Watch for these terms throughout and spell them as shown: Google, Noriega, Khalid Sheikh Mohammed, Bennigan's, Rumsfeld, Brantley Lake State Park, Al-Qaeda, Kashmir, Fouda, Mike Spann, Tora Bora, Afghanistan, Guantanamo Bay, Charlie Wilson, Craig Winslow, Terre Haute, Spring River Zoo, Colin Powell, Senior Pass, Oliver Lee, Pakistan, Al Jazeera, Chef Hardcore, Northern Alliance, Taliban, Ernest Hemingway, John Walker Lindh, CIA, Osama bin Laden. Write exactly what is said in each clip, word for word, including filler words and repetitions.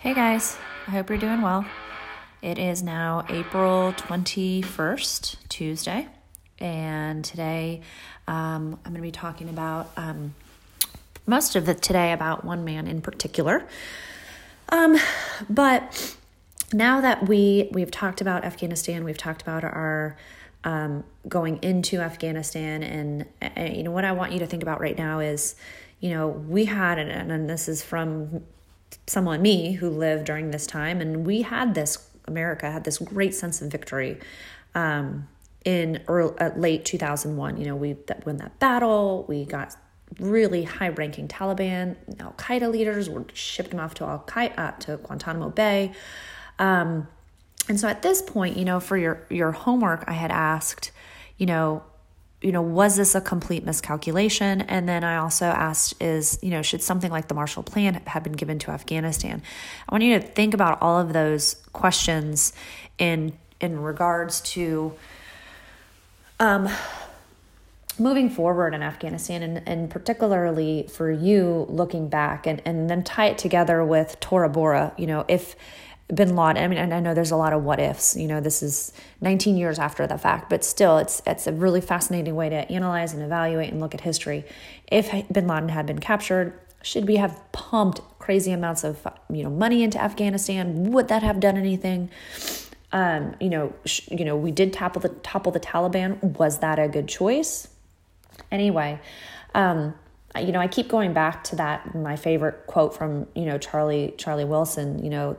Hey guys, I hope you're doing well. It is now April twenty-first, Tuesday, and today um, I'm going to be talking about um, most of it today about one man in particular. Um, but now that we, we've talked about Afghanistan, we've talked about our um, going into Afghanistan, and, and you know what I want you to think about right now is, you know, we had, and, and this is from someone, me, who lived during this time, and we had this, America had this great sense of victory um, in early, uh, late two thousand one. You know, we that, won that battle, we got really high-ranking Taliban, Al-Qaeda leaders, were shipped them off to Al-Qaeda, uh, to Guantanamo Bay. Um, and so at this point, you know, for your, your homework, I had asked, you know, you know, was this a complete miscalculation? And then I also asked is, you know, should something like the Marshall Plan have been given to Afghanistan? I want you to think about all of those questions in in regards to um, moving forward in Afghanistan, and, and particularly for you looking back, and, and then tie it together with Tora Bora. You know, if Bin Laden, I mean, and I know there's a lot of what ifs, you know, this is nineteen years after the fact, but still it's, it's a really fascinating way to analyze and evaluate and look at history. If Bin Laden had been captured, should we have pumped crazy amounts of, you know, money into Afghanistan? Would that have done anything? Um, you know, sh- you know, we did topple the, topple the Taliban. Was that a good choice? Anyway, um, you know, I keep going back to that, my favorite quote from, you know, Charlie, Charlie Wilson, you know,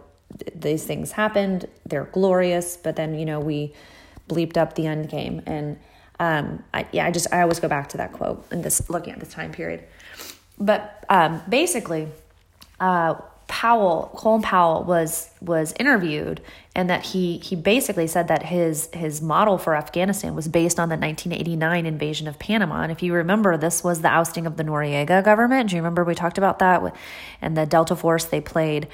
these things happened, they're glorious, but then, you know, we bleeped up the end game. And, um, I, yeah, I just, I always go back to that quote and this looking at this time period. But, um, basically, uh, Powell, Colin Powell was, was interviewed, and that he, he basically said that his, his model for Afghanistan was based on the nineteen eighty-nine invasion of Panama. And if you remember, this was the ousting of the Noriega government. Do you remember we talked about that? And the Delta Force, they played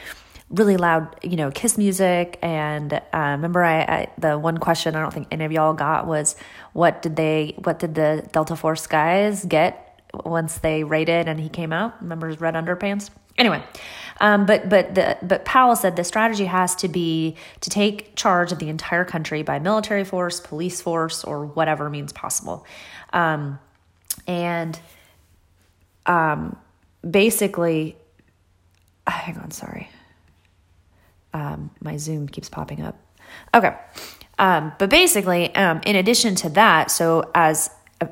really loud, you know, KISS music. And uh, remember, I, I the one question I don't think any of y'all got was, what did they, what did the Delta Force guys get once they raided and he came out? Remember his red underpants? Anyway, um, but but the but Powell said the strategy has to be to take charge of the entire country by military force, police force, or whatever means possible, um, and um, basically, hang on, sorry. Um, my Zoom keeps popping up. Okay. Um, but basically, um, in addition to that, so as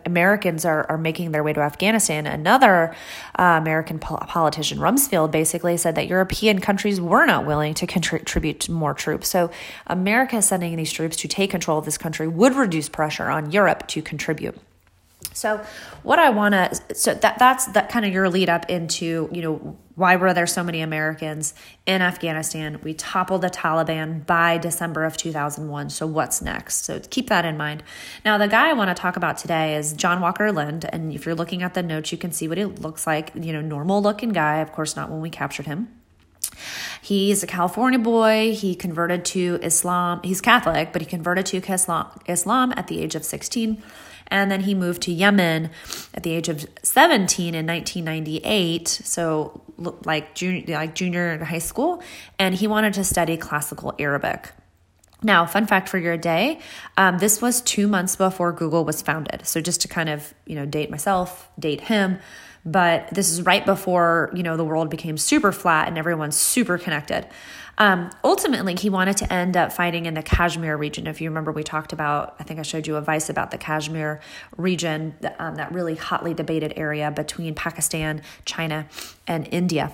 Americans are, are making their way to Afghanistan, another uh, American pol- politician, Rumsfeld, basically said that European countries were not willing to contribute more troops. So America sending these troops to take control of this country would reduce pressure on Europe to contribute. So what I want to, so that that's that kind of your lead up into, you know, why were there so many Americans in Afghanistan? We toppled the Taliban by December of two thousand one. So what's next? So keep that in mind. Now, the guy I want to talk about today is John Walker Lindh. And if you're looking at the notes, you can see what he looks like, you know, normal looking guy, of course, not when we captured him. He's a California boy. He converted to Islam. He's Catholic, but he converted to Islam at the age of sixteen. And then he moved to Yemen at the age of seventeen in nineteen ninety-eight, so like junior, like junior in high school, and he wanted to study classical Arabic. Now, fun fact for your day, um, this was two months before Google was founded. So just to kind of, you know, date myself, date him, but this is right before, you know, the world became super flat and everyone's super connected. Um, ultimately, he wanted to end up fighting in the Kashmir region. If you remember, we talked about, I think I showed you a Vice about the Kashmir region, um, that really hotly debated area between Pakistan, China, and India.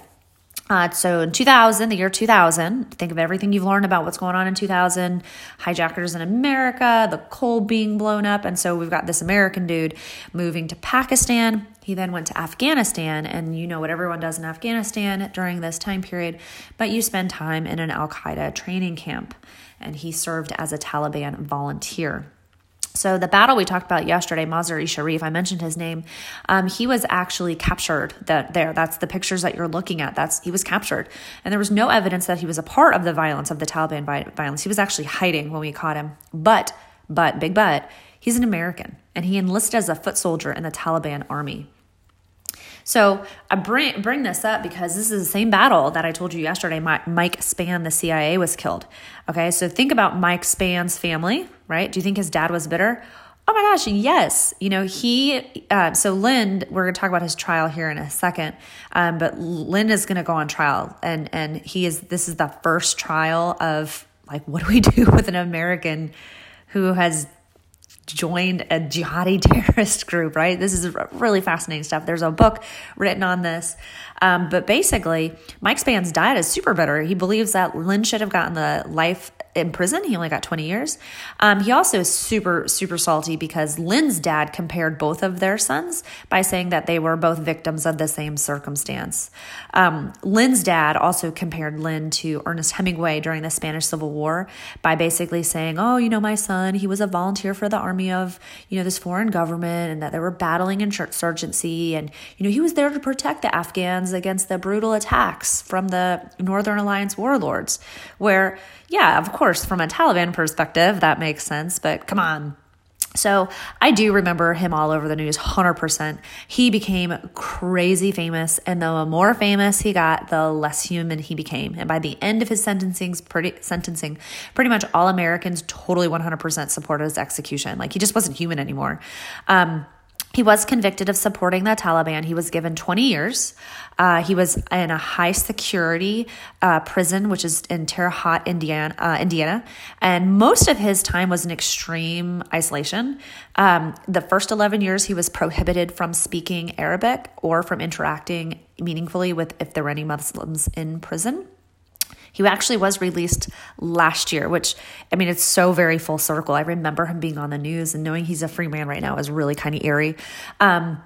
Uh, so in two thousand, the year two thousand, think of everything you've learned about what's going on in two thousand, hijackers in America, the coal being blown up. And so we've got this American dude moving to Pakistan. He then went to Afghanistan, and you know what everyone does in Afghanistan during this time period, but you spend time in an Al-Qaeda training camp, and he served as a Taliban volunteer. So the battle we talked about yesterday, Mazar-i-Sharif, I mentioned his name. Um, he was actually captured that there. That's the pictures that you're looking at. That's he was captured. And there was no evidence that he was a part of the violence, of the Taliban violence. He was actually hiding when we caught him. But, but, big but, he's an American, and he enlisted as a foot soldier in the Taliban army. So I bring bring this up because this is the same battle that I told you yesterday. Mike Spann, the C I A, was killed. Okay, so think about Mike Spann's family, right? Do you think his dad was bitter? Oh my gosh, yes. You know, he, uh, so Lindh, we're going to talk about his trial here in a second, um, but Lindh is going to go on trial. And and he is, this is the first trial of like, what do we do with an American who has joined a jihadi terrorist group, right? This is really fascinating stuff. There's a book written on this. Um, but basically, Mike Spann's diet is super bitter. He believes that Lindh should have gotten the life in prison. He only got twenty years. Um, he also is super, super salty because Lynn's dad compared both of their sons by saying that they were both victims of the same circumstance. Um, Lynn's dad also compared Lindh to Ernest Hemingway during the Spanish Civil War by basically saying, oh, you know, my son, he was a volunteer for the army of, you know, this foreign government and that they were battling insurgency. And, you know, he was there to protect the Afghans against the brutal attacks from the Northern Alliance warlords, where, yeah, of course, Of course, from a Taliban perspective, that makes sense, but come on. So I do remember him all over the news, one hundred percent. He became crazy famous, and the more famous he got, the less human he became. And by the end of his sentencing, pretty, sentencing, pretty much all Americans totally one hundred percent supported his execution. Like, he just wasn't human anymore. Um, He was convicted of supporting the Taliban. He was given twenty years. Uh, he was in a high security uh, prison, which is in Terre Haute, Indiana, uh, Indiana. And most of his time was in extreme isolation. Um, the first eleven years, he was prohibited from speaking Arabic or from interacting meaningfully with if there were any Muslims in prison. He actually was released last year, which, I mean, it's so very full circle. I remember him being on the news, and knowing he's a free man right now is really kind of eerie. Um,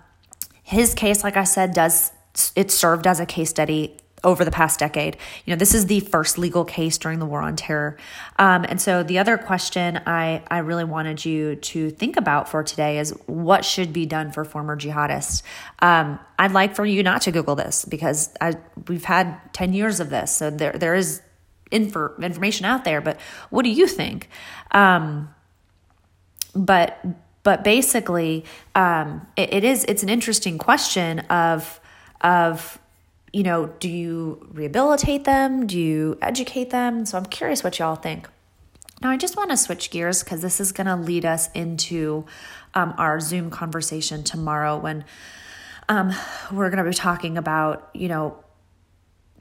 his case, like I said, does it served as a case study over the past decade. You know, this is the first legal case during the War on Terror. Um, and so the other question I, I really wanted you to think about for today is what should be done for former jihadists? Um, I'd like for you not to Google this because I, we've had ten years of this. So there there is infor, information out there, but what do you think? Um, but but basically, um, it, it is it's an interesting question of of you know, do you rehabilitate them? Do you educate them? So I'm curious what y'all think. Now, I just want to switch gears because this is going to lead us into um, our Zoom conversation tomorrow when um, we're going to be talking about, you know,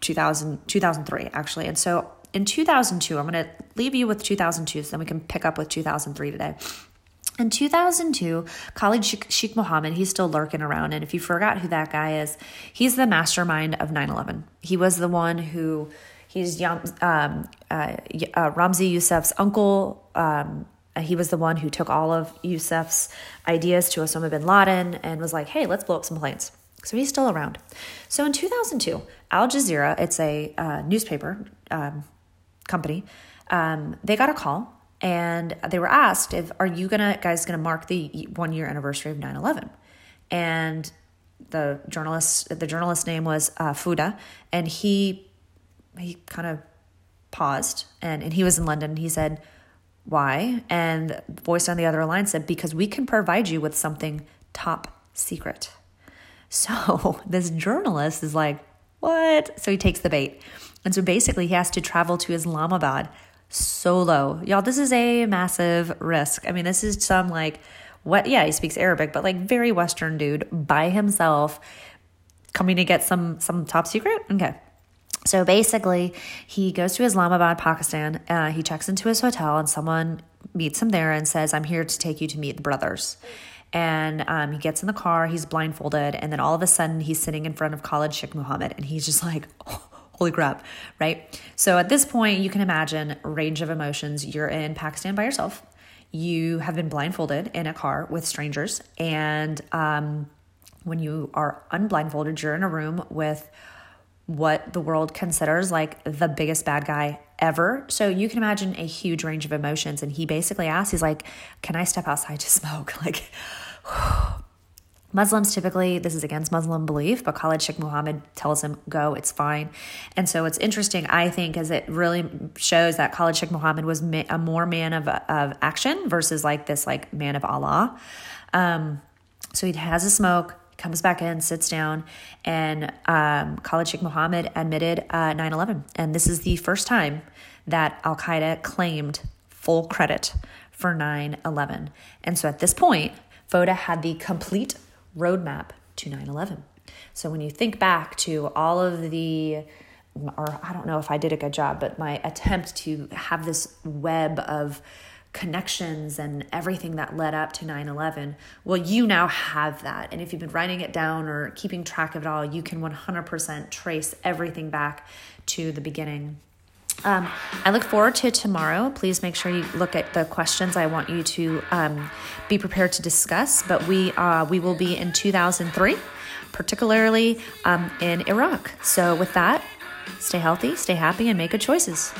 two thousand, two thousand three actually. And so in two thousand two, I'm going to leave you with two thousand two so then we can pick up with two thousand three today. In two thousand two, Khalid Sheikh Mohammed, he's still lurking around. And if you forgot who that guy is, he's the mastermind of nine eleven. He was the one who, he's um, uh, uh, Ramzi Youssef's uncle. Um, he was the one who took all of Youssef's ideas to Osama bin Laden and was like, hey, let's blow up some planes. So he's still around. So in two thousand two, Al Jazeera, it's a uh, newspaper um, company, um, they got a call. And they were asked, if, are you gonna guys going to mark the one-year anniversary of nine eleven? And the journalist, the journalist's name was uh, Fouda, and he he kind of paused, and, and he was in London. He said, why? And the voice on the other line said, because we can provide you with something top secret. So this journalist is like, what? So he takes the bait. And so basically he has to travel to Islamabad solo. Y'all, this is a massive risk. I mean, this is some like, what? Yeah, he speaks Arabic, but like very Western dude by himself coming to get some, some top secret. Okay. So basically he goes to Islamabad, Pakistan. Uh, he checks into his hotel and someone meets him there and says, I'm here to take you to meet the brothers. And um, he gets in the car, he's blindfolded. And then all of a sudden he's sitting in front of Khalid Sheikh Mohammed and he's just like, oh, holy crap, right? So at this point, you can imagine range of emotions. You're in Pakistan by yourself. You have been blindfolded in a car with strangers. And um, when you are unblindfolded, you're in a room with what the world considers like the biggest bad guy ever. So you can imagine a huge range of emotions. And he basically asks, he's like, can I step outside to smoke? Like, Muslims typically, this is against Muslim belief, but Khalid Sheikh Mohammed tells him, go, it's fine. And so it's interesting, I think, as it really shows that Khalid Sheikh Mohammed was a more man of of action versus like this like man of Allah. Um, so he has a smoke, comes back in, sits down, and um, Khalid Sheikh Mohammed admitted uh, nine eleven. And this is the first time that al-Qaeda claimed full credit for nine eleven. And so at this point, Fouda had the complete roadmap to nine eleven. So when you think back to all of the, or I don't know if I did a good job, but my attempt to have this web of connections and everything that led up to nine eleven, well, you now have that. And if you've been writing it down or keeping track of it all, you can one hundred percent trace everything back to the beginning. Um, I look forward to tomorrow. Please make sure you look at the questions I want you to um, be prepared to discuss. But we uh, we will be in two thousand three, particularly um, in Iraq. So with that, stay healthy, stay happy, and make good choices.